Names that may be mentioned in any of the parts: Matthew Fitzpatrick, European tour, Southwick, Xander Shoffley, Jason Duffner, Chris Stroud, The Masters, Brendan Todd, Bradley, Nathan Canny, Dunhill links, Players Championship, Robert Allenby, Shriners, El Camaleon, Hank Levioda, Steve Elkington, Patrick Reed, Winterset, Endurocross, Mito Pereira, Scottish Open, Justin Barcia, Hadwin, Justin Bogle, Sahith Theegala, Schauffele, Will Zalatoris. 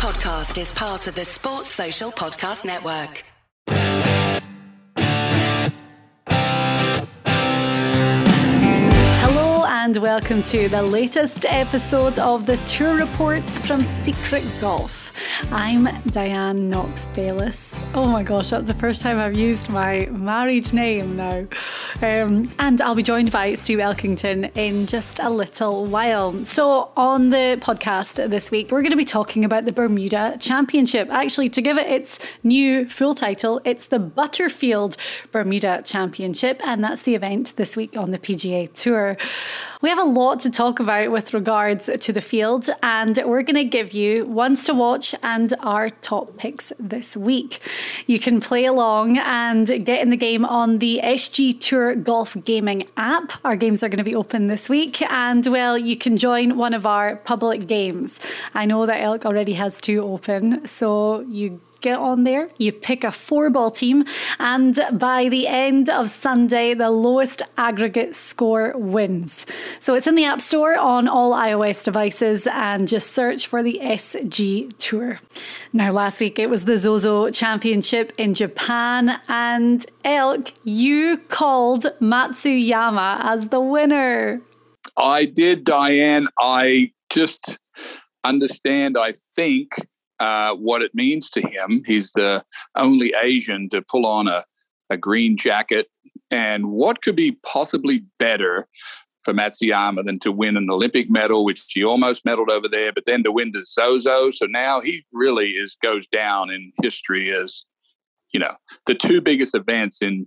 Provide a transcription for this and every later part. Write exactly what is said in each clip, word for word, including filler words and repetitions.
podcast is part of the Sports Social Podcast Network. Hello and welcome to the latest episode of the Tour Report from Secret Golf. I'm Diane Knox Balas. Oh my gosh, that's the first time I've used my married name now. Um, and I'll be joined by Steve Elkington in just a little while. So on the podcast this week, we're going to be talking about the Bermuda Championship. Actually, to give it its new full title, it's the Butterfield Bermuda Championship, and that's the event this week on the P G A Tour. We have a lot to talk about with regards to the field, and we're going to give you ones to watch and our top picks this week. You can play along and get in the game on the S G Tour Golf Gaming app. Our games are going to be open this week, and well, you can join one of our public games. I know that Elk already has two open, so you get on there, you pick a four ball team, and by the end of Sunday, the lowest aggregate score wins. So it's in the App Store on all iOS devices, and just search for the S G Tour. Now, last week it was the Zozo Championship in Japan, and Elk, you called Matsuyama as the winner. I did, Diane. I just understand, I think, Uh, what it means to him. He's the only Asian to pull on a, a green jacket. And what could be possibly better for Matsuyama than to win an Olympic medal, which he almost medaled over there, but then to win the Zozo. So now he really is goes down in history as, you know, the two biggest events in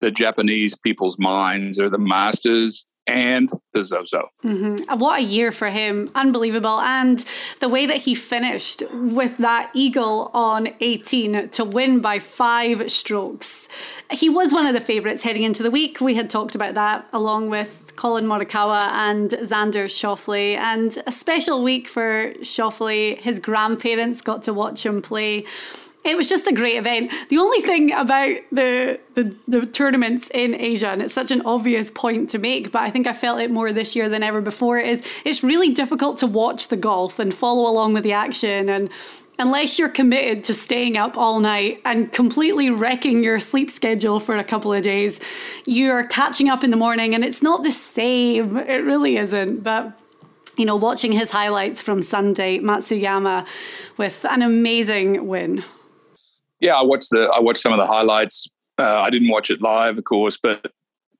the Japanese people's minds are the Masters and the Zozo. Mm-hmm. What a year for him. Unbelievable. And the way that he finished with that eagle on eighteen to win by five strokes. He was one of the favourites heading into the week. We had talked about that along with Colin Morikawa and Xander Shoffley. And a special week for Schauffele. His grandparents got to watch him play. It was just a great event. The only thing about the, the the tournaments in Asia, and it's such an obvious point to make, but I think I felt it more this year than ever before, is it's really difficult to watch the golf and follow along with the action. And unless you're committed to staying up all night and completely wrecking your sleep schedule for a couple of days, you're catching up in the morning and it's not the same. It really isn't. But you know, watching his highlights from Sunday, Matsuyama with an amazing win. Yeah, I watched the I watched some of the highlights. Uh, I didn't watch it live, of course, but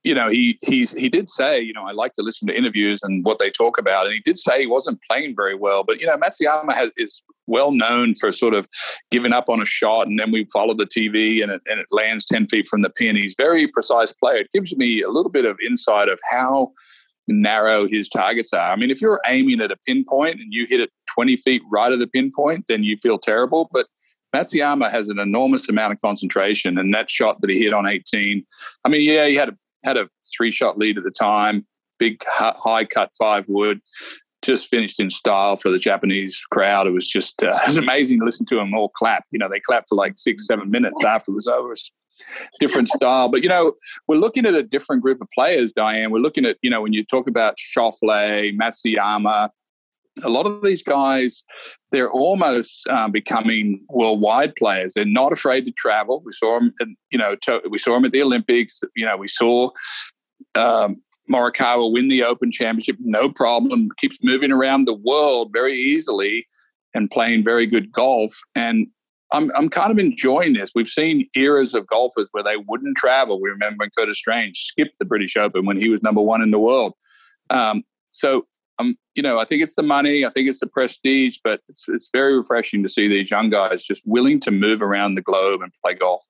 you know, he he he did say, you know, I like to listen to interviews and what they talk about, and he did say he wasn't playing very well. But you know, Matsuyama has, is well known for sort of giving up on a shot, and then we follow the T V, and it and it lands ten feet from the pin. He's a very precise player. It gives me a little bit of insight of how narrow his targets are. I mean, if you're aiming at a pinpoint and you hit it twenty feet right of the pinpoint, then you feel terrible, but Matsuyama has an enormous amount of concentration, and that shot that he hit on eighteen, I mean, yeah, he had a had a three-shot lead at the time, big high-cut five-wood, just finished in style for the Japanese crowd. It was just uh, it was amazing to listen to them all clap. You know, they clapped for like six, seven minutes after it was over. Different style. But, you know, we're looking at a different group of players, Diane. We're looking at, you know, when you talk about Schauffele, Matsuyama, a lot of these guys, they're almost um, becoming worldwide players. They're not afraid to travel. We saw them, at, you know, to, we saw them at the Olympics. You know, we saw um, Morikawa win the Open Championship, no problem. Keeps moving around the world very easily and playing very good golf. And I'm I'm kind of enjoying this. We've seen eras of golfers where they wouldn't travel. We remember when Curtis Strange skipped the British Open when he was number one in the world. Um, so. Um, you know, I think it's the money, I think it's the prestige, but it's it's very refreshing to see these young guys just willing to move around the globe and play golf.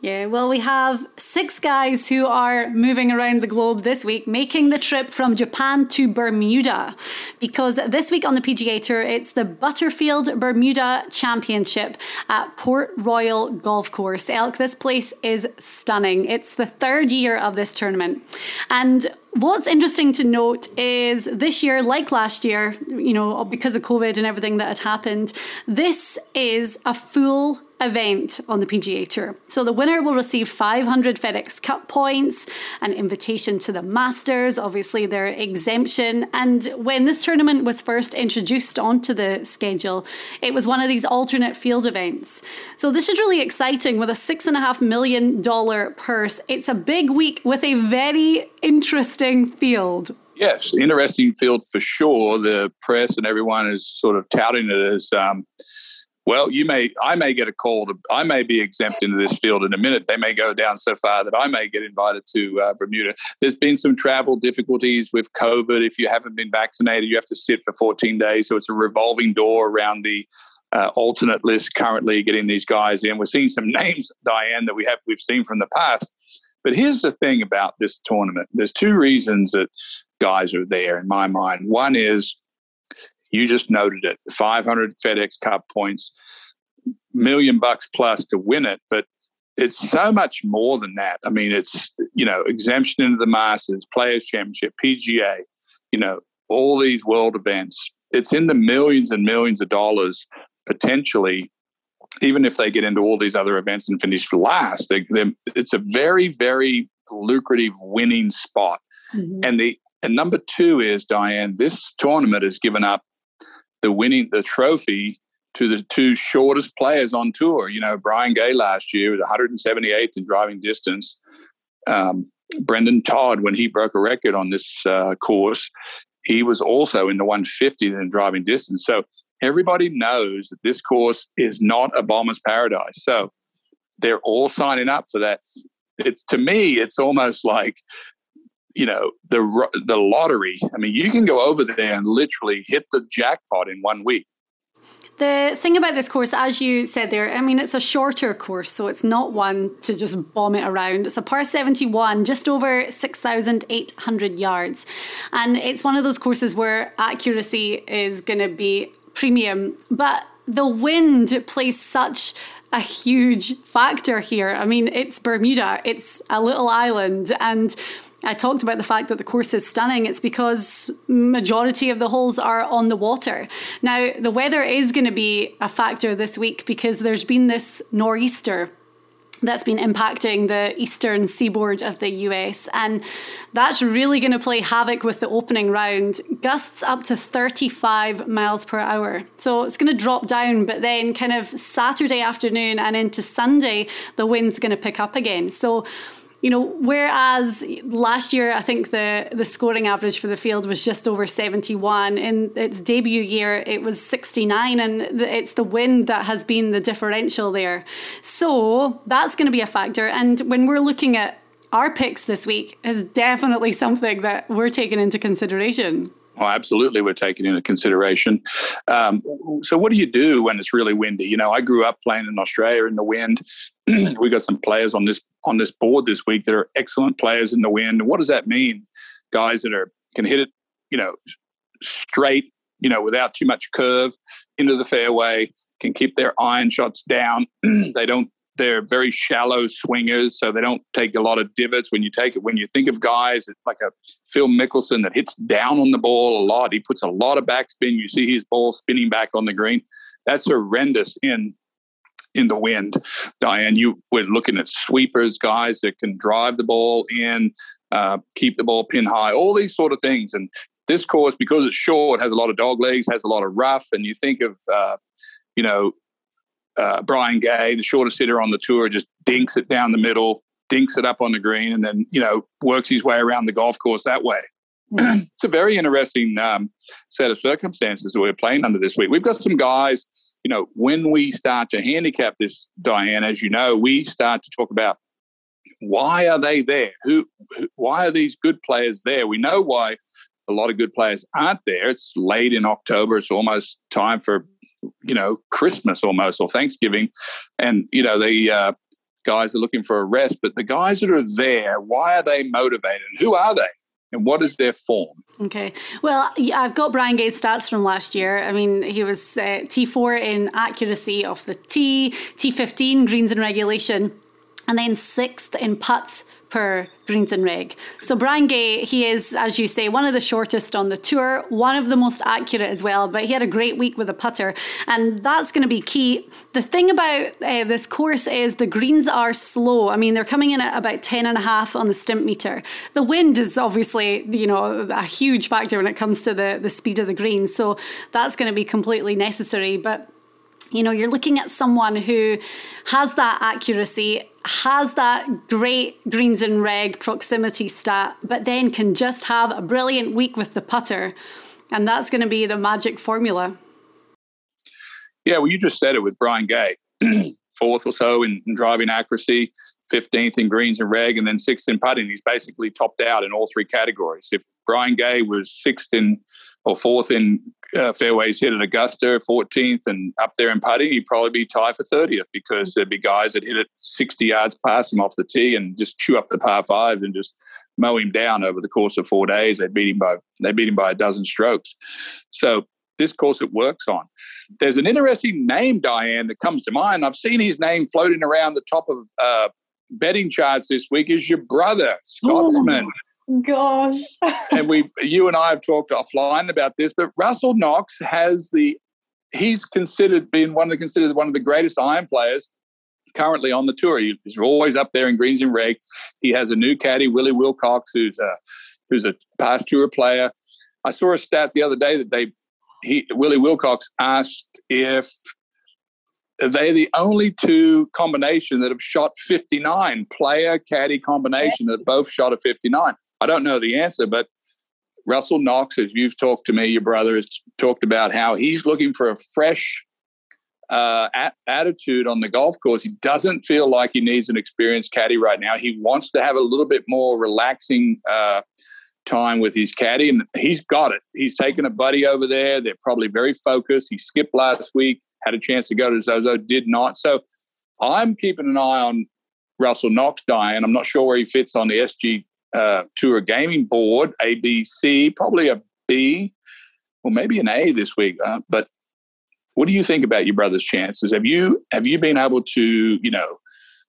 Yeah, well, we have six guys who are moving around the globe this week, making the trip from Japan to Bermuda, because this week on the P G A Tour, it's the Butterfield Bermuda Championship at Port Royal Golf Course. Elk, this place is stunning. It's the third year of this tournament. And What's interesting to note is this year, like last year, you know, because of COVID and everything that had happened, this is a full event on the P G A Tour. So the winner will receive five hundred FedEx Cup points, an invitation to the Masters, obviously their exemption. And when this tournament was first introduced onto the schedule, it was one of these alternate field events. So this is really exciting with a six and a half million dollar purse. It's a big week with a very interesting field. Yes, interesting field for sure. The press and everyone is sort of touting it as, um, well, you may, I may get a call to, I may be exempt into this field in a minute. They may go down so far that I may get invited to uh, Bermuda. There's been some travel difficulties with COVID. If you haven't been vaccinated, you have to sit for fourteen days. So it's a revolving door around the uh, alternate list currently getting these guys in. We're seeing some names, Diane, that we have, we've seen from the past. But here's the thing about this tournament. There's two reasons that guys are there in my mind. One is, you just noted it, five hundred FedEx Cup points, million bucks plus to win it. But it's so much more than that. I mean, it's, you know, exemption into the Masters, Players Championship, P G A, you know, all these world events. It's in the millions and millions of dollars potentially, even if they get into all these other events and finish last. They, it's a very, very lucrative winning spot. Mm-hmm. And the and number two is, Diane, this tournament has given up the winning the trophy to the two shortest players on tour. You know, Brian Gay last year was one hundred seventy-eighth in driving distance. Um, Brendan Todd, when he broke a record on this uh, course, he was also in the one hundred fiftieth in driving distance. So everybody knows that this course is not a bomber's paradise. So they're all signing up for that. It's, to me, it's almost like, you know, the the lottery. I mean, you can go over there and literally hit the jackpot in one week. The thing about this course, as you said there, I mean, it's a shorter course, so it's not one to just bomb it around. It's a par seventy-one, just over six thousand eight hundred yards. And it's one of those courses where accuracy is going to be premium. But the wind plays such a huge factor here. I mean, it's Bermuda. It's a little island. And I talked about the fact that the course is stunning. It's because majority of the holes are on the water. Now, the weather is going to be a factor this week because there's been this nor'easter that's been impacting the eastern seaboard of the U S. And that's really going to play havoc with the opening round. Gusts up to thirty-five miles per hour. So it's going to drop down, but then kind of Saturday afternoon and into Sunday, the wind's going to pick up again. So, you know, whereas last year, I think the, the scoring average for the field was just over seventy-one. In its debut year, it was sixty-nine, and it's the wind that has been the differential there. So that's going to be a factor. And when we're looking at our picks this week, is definitely something that we're taking into consideration. Oh, absolutely. We're taking into consideration. Um, so what do you do when it's really windy? You know, I grew up playing in Australia in the wind. We got some players on this on this board this week that are excellent players in the wind. What does that mean? Guys that are can hit it, you know, straight, you know, without too much curve into the fairway, can keep their iron shots down. They don't. They're very shallow swingers, so they don't take a lot of divots. When you take it, when you think of guys like a Phil Mickelson that hits down on the ball a lot, he puts a lot of backspin. You see his ball spinning back on the green. That's horrendous in in the wind, Diane. You we're looking at sweepers, guys that can drive the ball in, uh, keep the ball pin high, all these sort of things. And this course, because it's short, has a lot of dog legs, has a lot of rough. And you think of, uh, you know. Uh, Brian Gay, the shortest hitter on the tour, just dinks it down the middle, dinks it up on the green, and then, you know, works his way around the golf course that way. Mm-hmm. It's a very interesting um, set of circumstances that we're playing under this week. We've got some guys, you know, when we start to handicap this, Diane, as you know, we start to talk about why are they there? Who? who why are these good players there? We know why a lot of good players aren't there. It's late in October. It's almost time for, you know, Christmas almost, or Thanksgiving. And, you know, the uh, guys are looking for a rest. But the guys that are there, why are they motivated? Who are they? And what is their form? Okay. Well, I've got Brian Gay's stats from last year. I mean, he was uh, T four in accuracy off the tee, T fifteen greens in regulation, and then sixth in putts per greens and reg. So Brian Gay, he is, as you say, one of the shortest on the tour, one of the most accurate as well, but he had a great week with a putter, and that's going to be key. The thing about uh, this course is the greens are slow. I mean, they're coming in at about ten and a half on the stimp meter. The wind is obviously, you know, a huge factor when it comes to the, the speed of the greens, so that's going to be completely necessary. But you know, you're looking at someone who has that accuracy, has that great greens and reg proximity stat, but then can just have a brilliant week with the putter. And that's going to be the magic formula. Yeah, well, you just said it with Brian Gay. Fourth or so in, in driving accuracy, fifteenth in greens and reg, and then sixth in putting. He's basically topped out in all three categories. If Brian Gay was sixth in or fourth in uh, fairways hit at Augusta, fourteenth and up there in putting, he'd probably be tied for thirtieth, because there'd be guys that hit it sixty yards past him off the tee and just chew up the par fives and just mow him down over the course of four days. They beat him by they beat him by a dozen strokes. So this course it works on. There's an interesting name, Diane, that comes to mind. I've seen his name floating around the top of uh, betting charts this week. Is your brother, Scotsman. Oh. Gosh. And we, you and I have talked offline about this, but Russell Knox has the, he's considered being one of the, considered one of the greatest iron players currently on the tour. He's always up there in greens and reg. He has a new caddy, Willie Wilcox, who's a, who's a past tour player. I saw a stat the other day that they, he, Willie Wilcox asked if they're the only two combination that have shot fifty-nine, player caddy combination that have both shot a fifty-nine. I don't know the answer, but Russell Knox, as you've talked to me, your brother has talked about how he's looking for a fresh uh, at- attitude on the golf course. He doesn't feel like he needs an experienced caddy right now. He wants to have a little bit more relaxing uh, time with his caddy, and he's got it. He's taken a buddy over there. They're probably very focused. He skipped last week, had a chance to go to Zozo, did not. So I'm keeping an eye on Russell Knox, Diane. I'm not sure where he fits on the S G Uh, Tour Gaming Board, A, B, C, probably a B, or maybe an A this week. Uh, but what do you think about your brother's chances? Have you have you been able to, you know,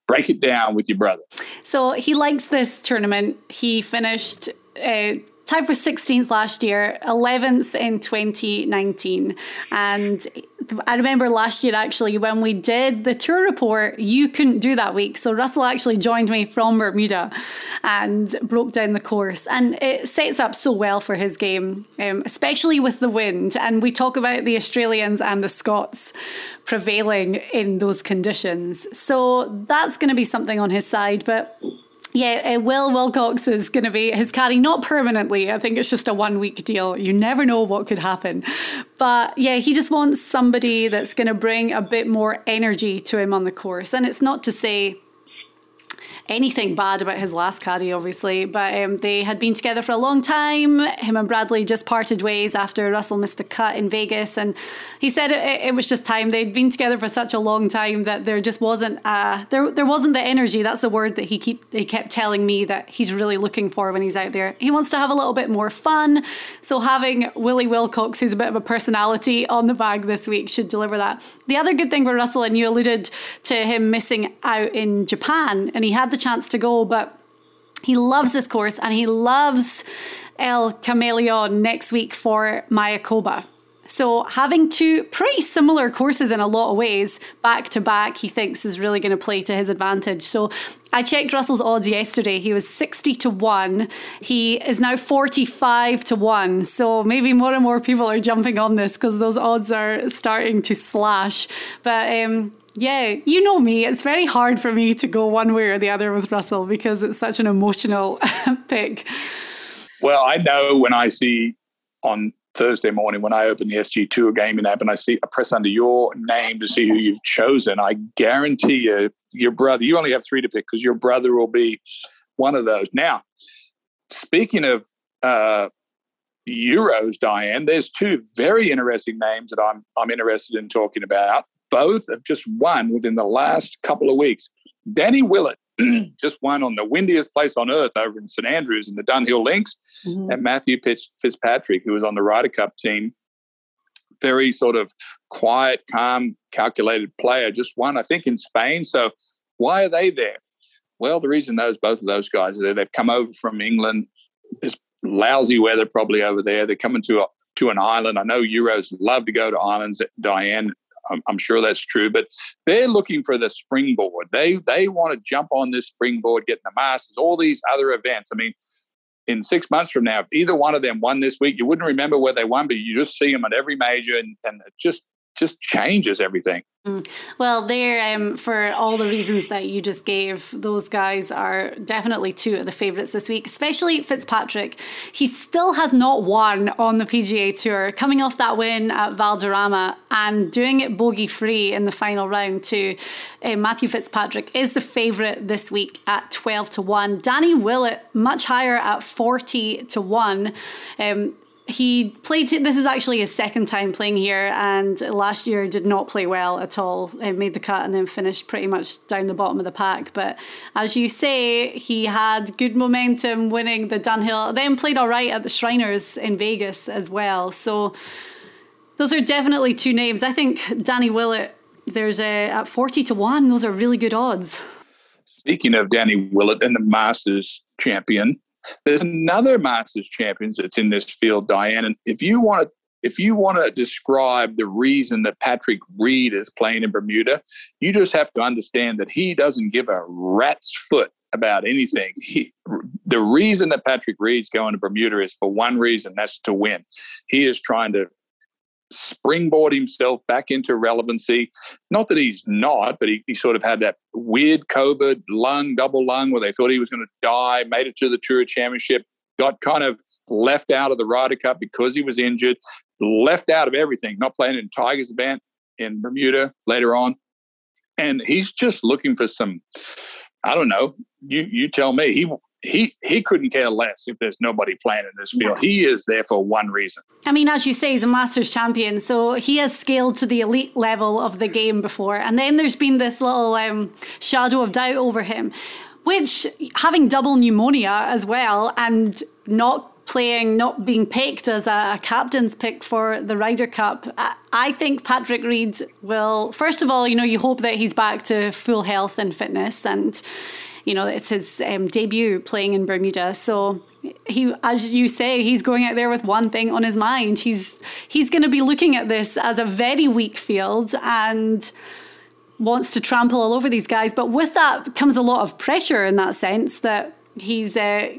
break it down with your brother? So he likes this tournament. He finished uh, tied for sixteenth last year, eleventh in twenty nineteen, and I remember last year, actually, when we did the tour report, you couldn't do that week. So Russell actually joined me from Bermuda and broke down the course. And it sets up so well for his game, um, especially with the wind. And we talk about the Australians and the Scots prevailing in those conditions. So that's going to be something on his side. But yeah, uh, Will Wilcox is going to be his caddy, not permanently. I think it's just a one-week deal. You never know what could happen. But yeah, he just wants somebody that's going to bring a bit more energy to him on the course. And it's not to say anything bad about his last caddy, obviously, but um, they had been together for a long time. Him and Bradley just parted ways after Russell missed the cut in Vegas, and he said it, it was just time. They'd been together for such a long time that there just wasn't uh, there there wasn't the energy. That's the word that he keep he kept telling me that he's really looking for when he's out there. He wants to have a little bit more fun, so having Willie Wilcox, who's a bit of a personality, on the bag this week should deliver that. The other good thing for Russell, and you alluded to him missing out in Japan, and he had the chance to go, but he loves this course, and he loves El Camaleon next week for Mayakoba. So having two pretty similar courses in a lot of ways back to back, he thinks is really going to play to his advantage. So I checked Russell's odds yesterday. He was sixty to one. He is now forty-five to one. So maybe more and more people are jumping on this because those odds are starting to slash. But um yeah, you know me. It's very hard for me to go one way or the other with Russell because it's such an emotional pick. Well, I know when I see on Thursday morning when I open the S G Tour Gaming app and I see I press under your name to see who you've chosen, I guarantee you, your brother, you only have three to pick because your brother will be one of those. Now, speaking of uh, Euros, Diane, there's two very interesting names that I'm I'm interested in talking about. Both have just won within the last couple of weeks. Danny Willett just won on the windiest place on earth over in Saint Andrews in the Dunhill Links, mm-hmm. and Matthew Fitzpatrick, who was on the Ryder Cup team, very sort of quiet, calm, calculated player, just won, I think, in Spain. So why are they there? Well, the reason those both of those guys are there, they've come over from England. It's lousy weather probably over there. They're coming to a, to an island. I know Euros love to go to islands, Diane. I'm, I'm sure that's true, but they're looking for the springboard. They they want to jump on this springboard, get the Masters, all these other events. I mean, in six months from now, if either one of them won this week, you wouldn't remember where they won, but you just see them at every major, and, and it just just changes everything. Mm. Well, there, um, for all the reasons that you just gave, those guys are definitely two of the favourites this week, especially Fitzpatrick. He still has not won on the P G A Tour, coming off that win at Valderrama and doing it bogey-free in the final round too. Uh, Matthew Fitzpatrick is the favourite this week at twelve to one. Danny Willett, much higher at forty to one. Um, He played, this is actually his second time playing here, and last year did not play well at all. He made the cut and then finished pretty much down the bottom of the pack. But as you say, he had good momentum winning the Dunhill, then played all right at the Shriners in Vegas as well. So those are definitely two names. I think Danny Willett, there's a, at forty to one, those are really good odds. Speaking of Danny Willett and the Masters champion, there's another Masters champions that's in this field, Diane. And if you want to, if you want to describe the reason that Patrick Reed is playing in Bermuda, you just have to understand that he doesn't give a rat's foot about anything. He, the reason that Patrick Reed's going to Bermuda is for one reason, that's to win. He is trying to springboard himself back into relevancy. Not that he's not, but he, he sort of had that weird COVID lung, double lung, where they thought he was going to die, made it to the Tour Championship, got kind of left out of the Ryder Cup because he was injured, left out of everything, not playing in Tiger's event in Bermuda later on. And he's just looking for some, I don't know, you you tell me. He He he couldn't care less if there's nobody playing in this field. He is there for one reason. I mean, as you say, he's a Masters champion, so he has scaled to the elite level of the game before. And then there's been this little um, shadow of doubt over him, which, having double pneumonia as well and not playing, not being picked as a, a captain's pick for the Ryder Cup, I, I think Patrick Reed will, first of all, you know, you hope that he's back to full health and fitness, and you know, it's his um, debut playing in Bermuda. So he, as you say, he's going out there with one thing on his mind. He's he's going to be looking at this as a very weak field and wants to trample all over these guys. But with that comes a lot of pressure in that sense that he's, uh,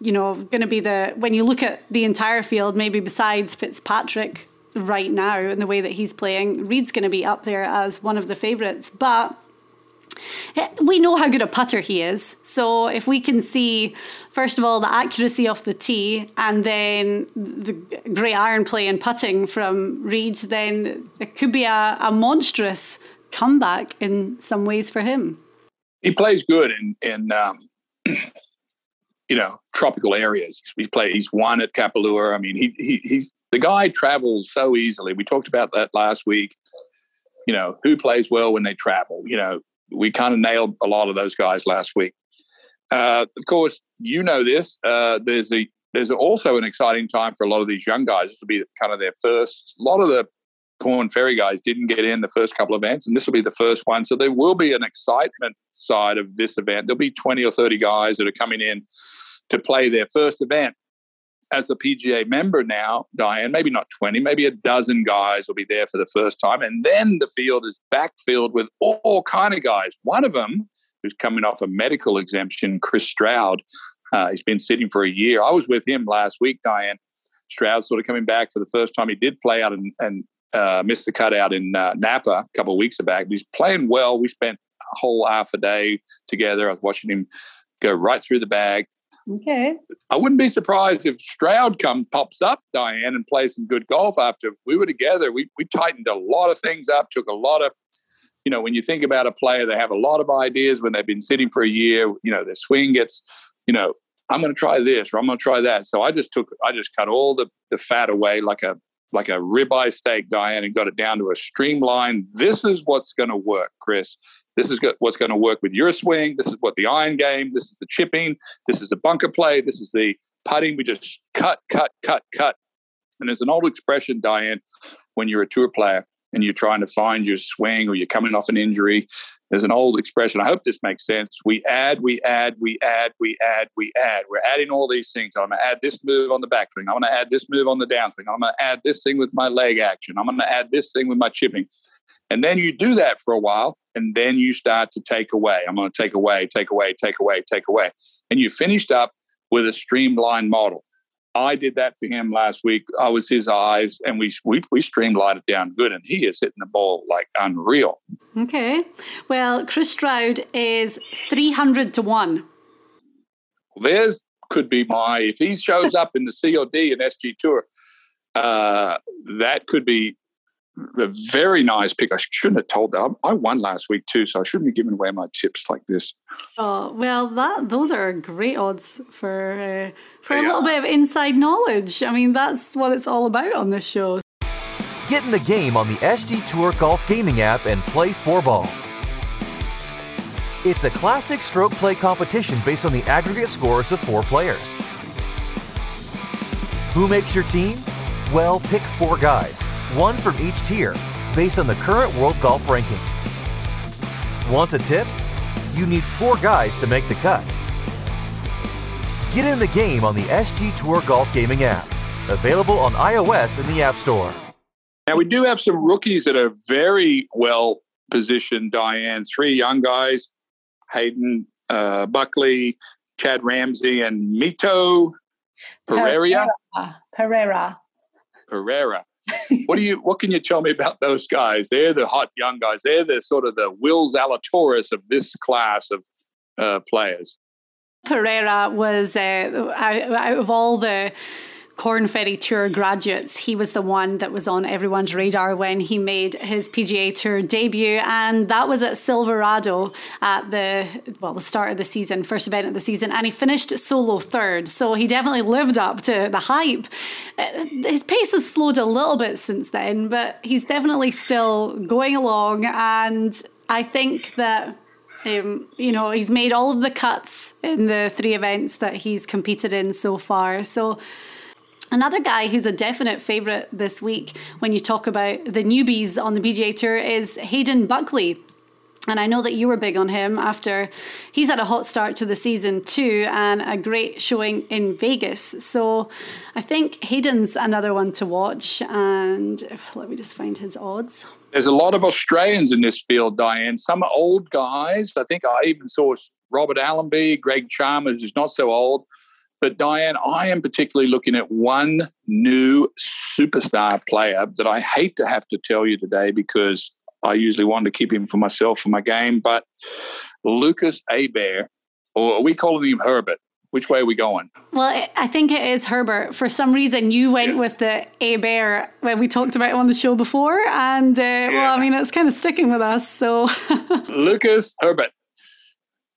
you know, going to be the, when you look at the entire field, maybe besides Fitzpatrick right now and the way that he's playing, Reed's going to be up there as one of the favourites. But we know how good a putter he is. So if we can see, first of all, the accuracy off the tee and then the great iron play and putting from Reed, then it could be a, a monstrous comeback in some ways for him. He plays good in, in um, you know, tropical areas. He's, play, he's won at Kapalua. I mean, he, he, he the guy travels so easily. We talked about that last week. You know, who plays well when they travel, you know. We kind of nailed a lot of those guys last week. Uh, of course, you know this. Uh, there's the there's also an exciting time for a lot of these young guys. This will be kind of their first. A lot of the Corn Ferry guys didn't get in the first couple of events, and this will be the first one. So there will be an excitement side of this event. There'll be twenty or thirty guys that are coming in to play their first event as a P G A member now, Diane. Maybe not twenty, maybe a dozen guys will be there for the first time. And then the field is backfilled with all kind of guys. One of them, who's coming off a medical exemption, Chris Stroud, uh, he's been sitting for a year. I was with him last week, Diane. Stroud sort of coming back for the first time. He did play out and, and uh, missed the cutout in uh, Napa a couple of weeks back. He's playing well. We spent a whole half a day together. I was watching him go right through the bag. Okay. I wouldn't be surprised if Stroud come pops up, Diane, and plays some good golf after we were together. We we tightened a lot of things up, took a lot of, you know, when you think about a player, they have a lot of ideas when they've been sitting for a year, you know, their swing gets, you know, I'm going to try this or I'm going to try that. So I just took, I just cut all the, the fat away like a, like a ribeye steak, Diane, and got it down to a streamline. This is what's going to work, Chris. This is what's going to work with your swing. This is what the iron game. This is the chipping. This is the bunker play. This is the putting. We just cut, cut, cut, cut. And there's an old expression, Diane, when you're a tour player, and you're trying to find your swing, or you're coming off an injury. There's an old expression. I hope this makes sense. We add, we add, we add, we add, we add. We're adding all these things. I'm going to add this move on the backswing. I'm going to add this move on the downswing. I'm going to add this thing with my leg action. I'm going to add this thing with my chipping. And then you do that for a while, and then you start to take away. I'm going to take away, take away, take away, take away. And you finished up with a streamlined model. I did that for him last week. I was his eyes, and we we we streamlined it down good, and he is hitting the ball like unreal. Okay. Well, Chris Stroud is three hundred to one. Well, there's could be my, if he shows up in the C O D and S G Tour, uh, that could be a very nice pick. I shouldn't have told that. I, I won last week too, so I shouldn't be giving away my tips like this. Oh, well, that those are great odds for uh, for yeah. a little bit of inside knowledge. I mean, that's what it's all about on this show. Get in the game on the S G Tour Golf Gaming app and play four ball. It's a classic stroke play competition based on the aggregate scores of four players. Who makes your team? Well, pick four guys, one from each tier, based on the current world golf rankings. Want a tip? You need four guys to make the cut. Get in the game on the S G Tour Golf Gaming app, available on iOS in the App Store. Now, we do have some rookies that are very well positioned, Diane. Three young guys, Hayden uh, Buckley, Chad Ramsey, and Mito Pereira. Pereira. Pereira. What do you? What can you tell me about those guys? They're the hot young guys. They're the sort of the Will Zalatoris of this class of uh, players. Pereira was uh, out, out of all the Corn Ferry Tour graduates, he was the one that was on everyone's radar when he made his P G A Tour debut, and that was at Silverado at the well the start of the season, first event of the season, and he finished solo third, so he definitely lived up to the hype. His pace has slowed a little bit since then, but he's definitely still going along, and I think that Um, you know, he's made all of the cuts in the three events that he's competed in so far. So another guy who's a definite favourite this week when you talk about the newbies on the P G A Tour is Hayden Buckley. And I know that you were big on him after he's had a hot start to the season too, and a great showing in Vegas. So I think Hayden's another one to watch. And let me just find his odds. There's a lot of Australians in this field, Diane. Some are old guys. I think I even saw Robert Allenby, Greg Chalmers, who's not so old. But, Diane, I am particularly looking at one new superstar player that I hate to have to tell you today because I usually want to keep him for myself for my game. But Lucas Herbert, or are we calling him Herbert? Which way are we going? Well, I think it is Herbert. For some reason, you went yeah. with the Herbert when we talked about him on the show before. And, uh, yeah. well, I mean, it's kind of sticking with us. So Lucas Herbert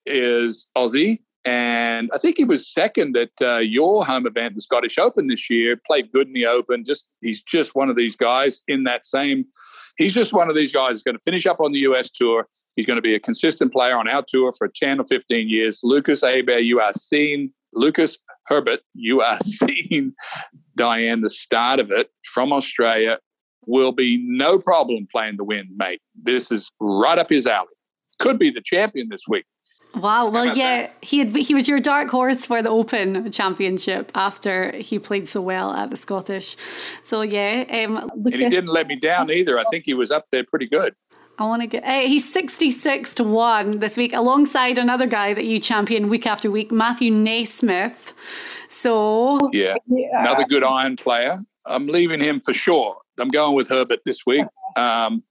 is Aussie. And I think he was second at uh, your home event, the Scottish Open this year, played good in the Open. Just He's just one of these guys in that same – he's just one of these guys who's going to finish up on the U S Tour. He's going to be a consistent player on our tour for ten or fifteen years. Lucas Herbert, you are seeing – Lucas Herbert, you are seeing, Diane, the start of it from Australia. Will be no problem playing the wind, mate. This is right up his alley. Could be the champion this week. Wow. Well, yeah, he had, he was your dark horse for the Open Championship after he played so well at the Scottish. So, yeah. Um, Lucas, and he didn't let me down either. I think he was up there pretty good. I want to get uh, he's sixty-six to one this week alongside another guy that you champion week after week, Matthew Naismith. So, yeah, yeah. Another good iron player. I'm leaving him for sure. I'm going with Herbert this week. Um,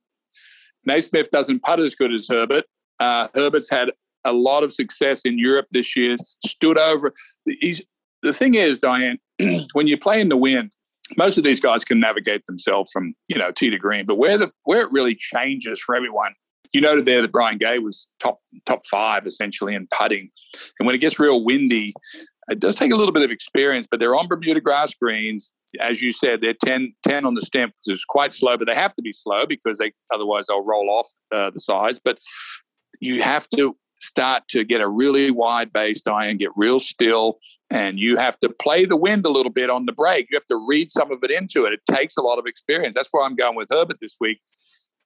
Naismith doesn't putt as good as Herbert. Uh, Herbert's had a lot of success in Europe this year, stood over. He's, the thing is, Diane, when you play in the wind, most of these guys can navigate themselves from, you know, tee to green. But where the where it really changes for everyone, you noted there that Brian Gay was top top five essentially in putting. And when it gets real windy, it does take a little bit of experience, but they're on Bermuda grass greens. As you said, they're ten, ten on the stem, which is quite slow, but they have to be slow because they otherwise they'll roll off uh, the sides. But you have to start to get a really wide base, Diane, get real still, and you have to play the wind a little bit on the break. You have to read some of it into it. It takes a lot of experience. That's where I'm going with Herbert this week.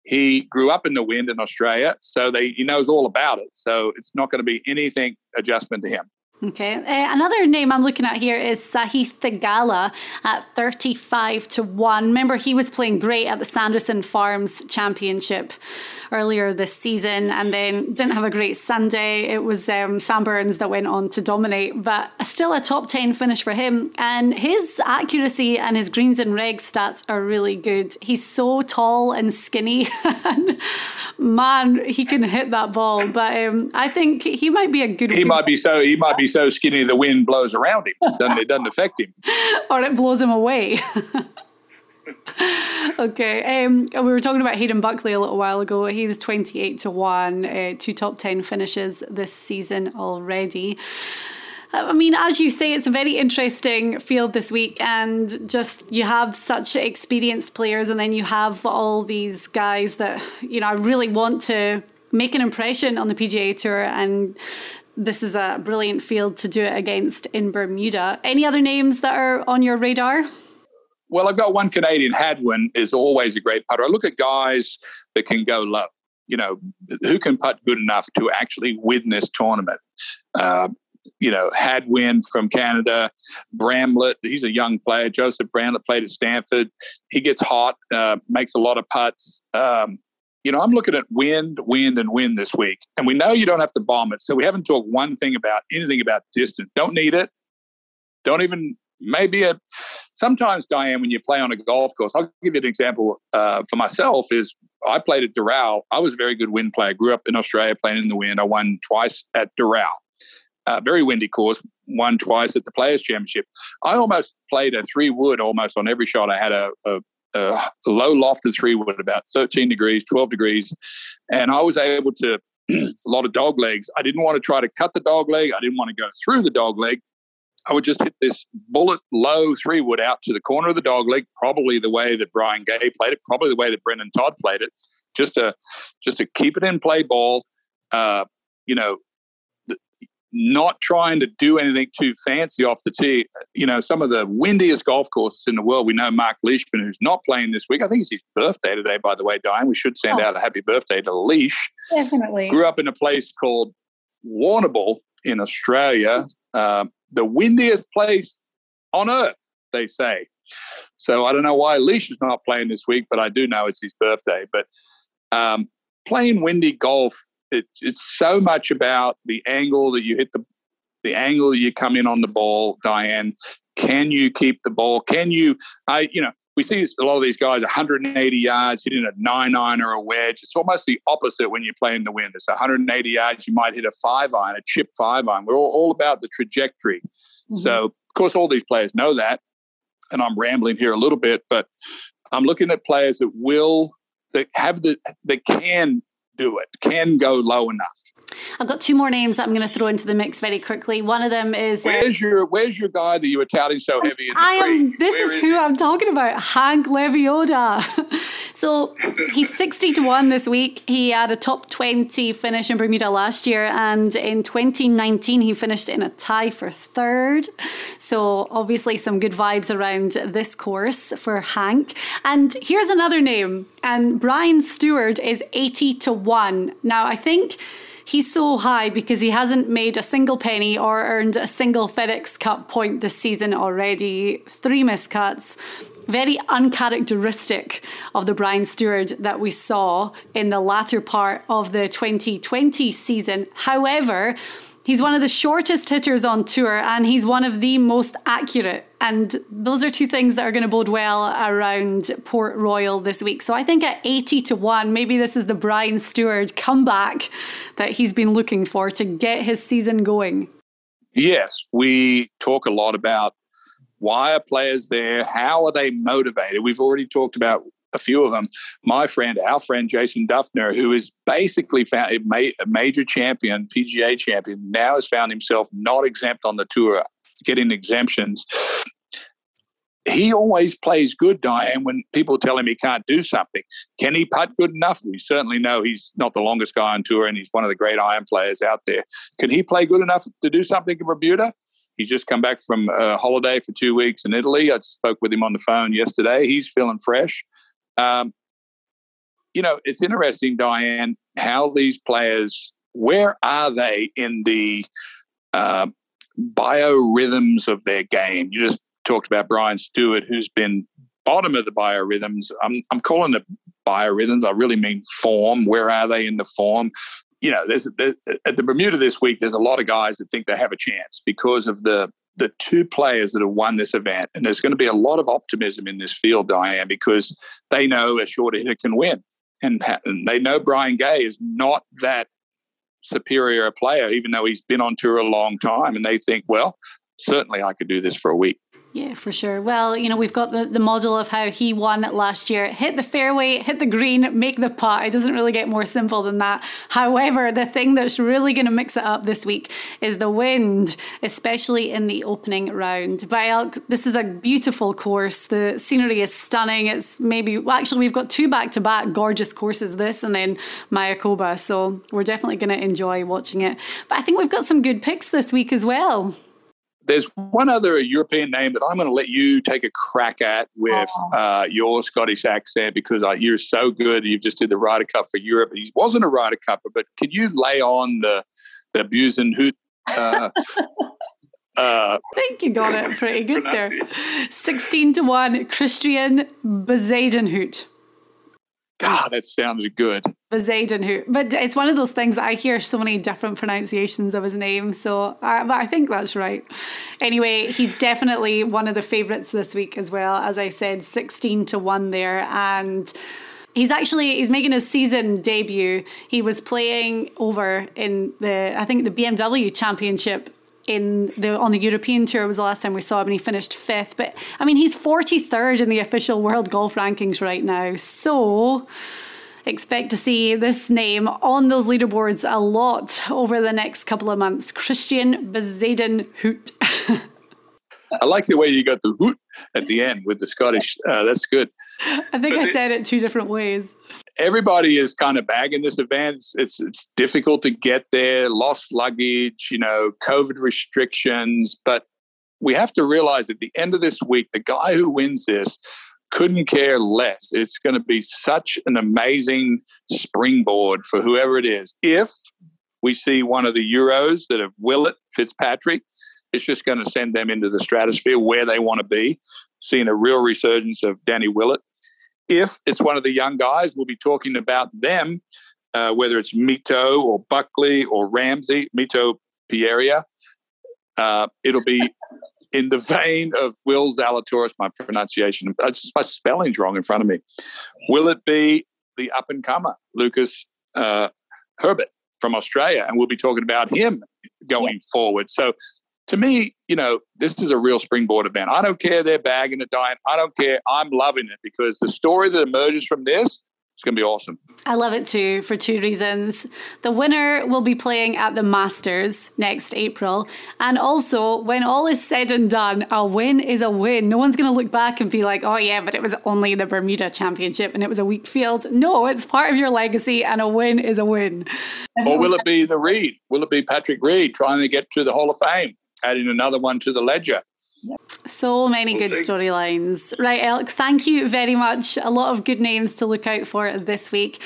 He grew up in the wind in Australia, so they, he knows all about it. So it's not going to be anything adjustment to him. Okay. Uh, another name I'm looking at here is Sahith Theegala at thirty-five to one. Remember, he was playing great at the Sanderson Farms Championship earlier this season and then didn't have a great Sunday. It was um, Sam Burns that went on to dominate, but still a top ten finish for him. And his accuracy and his greens and reg stats are really good. He's so tall and skinny. Man, he can hit that ball. But um, I think he might be a good He might be so. He might be so skinny the wind blows around him. Doesn't, it doesn't affect him. Or it blows him away. Okay. Um, we were talking about Hayden Buckley a little while ago. He was twenty-eight to one, uh, two top ten finishes this season already. I mean, as you say, it's a very interesting field this week, and just you have such experienced players, and then you have all these guys that, you know, I really want to make an impression on the P G A Tour, and this is a brilliant field to do it against in Bermuda. Any other names that are on your radar? Well, I've got one Canadian. Hadwin is always a great putter. I look at guys that can go low. You know, who can putt good enough to actually win this tournament? Uh, you know, Hadwin from Canada, Bramlett, he's a young player. Joseph Bramlett played at Stanford. He gets hot, uh, makes a lot of putts. Um, you know, I'm looking at wind, wind, and wind this week. And we know you don't have to bomb it. So we haven't talked one thing about anything about distance. Don't need it. Don't even... Maybe a, sometimes, Diane, when you play on a golf course, I'll give you an example uh, for myself is I played at Doral. I was a very good wind player. Grew up in Australia playing in the wind. I won twice at Doral. Uh, very windy course. Won twice at the Players Championship. I almost played a three wood almost on every shot. I had a, a, a low lofted three wood, about thirteen degrees, twelve degrees. And I was able to, a lot of dog legs. I didn't want to try to cut the dog leg. I didn't want to go through the dog leg. I would just hit this bullet low three wood out to the corner of the dog leg, probably the way that Brian Gay played it, probably the way that Brendan Todd played it, just to just to keep it in play ball. Uh, you know, th- not trying to do anything too fancy off the tee. You know, some of the windiest golf courses in the world. We know Mark Leishman, who's not playing this week. I think it's his birthday today, by the way, Diane. We should send oh. out a happy birthday to Leish. Definitely. Grew up in a place called Warrnambool in Australia. Um, The windiest place on earth, they say. So I don't know why Leash is not playing this week, but I do know it's his birthday. But um, playing windy golf, it, it's so much about the angle that you hit the, the angle that you come in on the ball, Diane. Can you keep the ball? Can you, I, you know, we see a lot of these guys one hundred eighty yards hitting a nine iron or a wedge. It's almost the opposite when you play in the wind. It's one hundred eighty yards. You might hit a five iron, a chip five iron. We're all, all about the trajectory. Mm-hmm. So, of course, all these players know that. And I'm rambling here a little bit, but I'm looking at players that will, that have the, that can do it, can go low enough. I've got two more names that I'm going to throw into the mix very quickly. One of them is... Where's your Where's your guy that you were touting so heavy in the I am. This is, is who it? I'm talking about, Hank Levioda. So he's sixty to one this week. He had a top twenty finish in Bermuda last year, and in twenty nineteen he finished in a tie for third. So obviously some good vibes around this course for Hank. And here's another name, and Brian Stewart is eighty to one. Now I think... He's so high because he hasn't made a single penny or earned a single FedEx Cup point this season already. Three missed cuts. Very uncharacteristic of the Brian Stewart that we saw in the latter part of the twenty twenty season. However, he's one of the shortest hitters on tour, and he's one of the most accurate. And those are two things that are going to bode well around Port Royal this week. So I think at eighty to one, maybe this is the Brian Stewart comeback that he's been looking for to get his season going. Yes, we talk a lot about why are players there? How are they motivated? We've already talked about a few of them. My friend, our friend, Jason Duffner, who is basically found a major champion, P G A champion, now has found himself not exempt on the tour, getting exemptions. He always plays good, Diane, when people tell him he can't do something. Can he putt good enough? We certainly know he's not the longest guy on tour, and he's one of the great iron players out there. Can he play good enough to do something in Bermuda? He's just come back from a holiday for two weeks in Italy. I spoke with him on the phone yesterday. He's feeling fresh. Um, you know, it's interesting, Diane, how these players, where are they in the uh, biorhythms of their game? You just talked about Brian Stewart, who's been bottom of the biorhythms. I'm, I'm calling it biorhythms. I really mean form. Where are they in the form? You know, there's, there's at the Bermuda this week, there's a lot of guys that think they have a chance because of the the two players that have won this event. And there's going to be a lot of optimism in this field, Diane, because they know a shorter hitter can win. And they know Brian Gay is not that superior a player, even though he's been on tour a long time. And they think, well, certainly I could do this for a week. Yeah, for sure. Well, you know, we've got the, the model of how he won last year. Hit the fairway, hit the green, make the putt. It doesn't really get more simple than that. However, the thing that's really going to mix it up this week is the wind, especially in the opening round. By Elk, this is a beautiful course. The scenery is stunning. It's maybe, well, actually, we've got two back-to-back gorgeous courses, this and then Mayakoba. So we're definitely going to enjoy watching it. But I think we've got some good picks this week as well. There's one other European name that I'm going to let you take a crack at with uh, your Scottish accent, because I hear so good. You just did the Ryder Cup for Europe. He wasn't a Ryder Cupper, but can you lay on the the Bezuidenhout? Uh, uh, I think you got it pretty good there. sixteen to one, Christian Bezuidenhout. God, that sounds good. Bezuidenhout. But it's one of those things that I hear so many different pronunciations of his name. So I, but I think that's right. Anyway, he's definitely one of the favourites this week as well. As I said, sixteen to one there. And he's actually, he's making his season debut. He was playing over in the, I think the B M W Championship in the on the European Tour was the last time we saw him, and he finished fifth. But, I mean, he's forty-third in the official world golf rankings right now. So expect to see this name on those leaderboards a lot over the next couple of months. Christian Bezuidenhout. I like the way you got the hoot at the end with the Scottish. Uh, that's good. I think but I the, said it two different ways. Everybody is kind of bagging this event. It's, it's it's difficult to get there, lost luggage, you know, COVID restrictions. But we have to realize at the end of this week, the guy who wins this couldn't care less. It's going to be such an amazing springboard for whoever it is. If we see one of the Euros that have Willett, Fitzpatrick, it's just going to send them into the stratosphere where they want to be, seeing a real resurgence of Danny Willett. If it's one of the young guys, we'll be talking about them, uh, whether it's Mito or Buckley or Ramsey, Mito Pereira. Uh, it'll be in the vein of Will Zalatoris, my pronunciation. That's just my spelling's wrong in front of me. Will it be the up-and-comer, Lucas uh, Herbert from Australia? And we'll be talking about him going yeah. forward. So, to me, you know, this is a real springboard event. I don't care they're bagging the diet. I don't care. I'm loving it because the story that emerges from this, it's going to be awesome. I love it too for two reasons. The winner will be playing at the Masters next April. And also, when all is said and done, a win is a win. No one's going to look back and be like, oh yeah, but it was only the Bermuda Championship and it was a weak field. No, it's part of your legacy and a win is a win. Or will it be the Reed? Will it be Patrick Reed trying to get to the Hall of Fame? Adding another one to the ledger. So many we'll good storylines. Right, Elk, thank you very much. A lot of good names to look out for this week.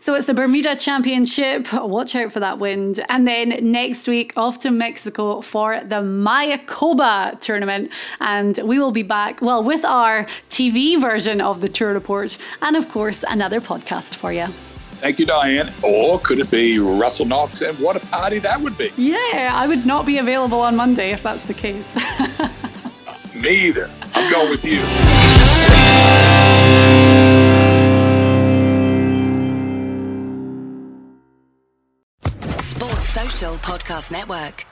So it's the Bermuda Championship. Watch out for that wind. And then next week, off to Mexico for the Mayakoba tournament. And we will be back, well, with our T V version of the tour report and, of course, another podcast for you. Thank you, Diane. Or could it be Russell Knox? And what a party that would be. Yeah, I would not be available on Monday if that's the case. Me either. I'm going with you. Sports Social Podcast Network.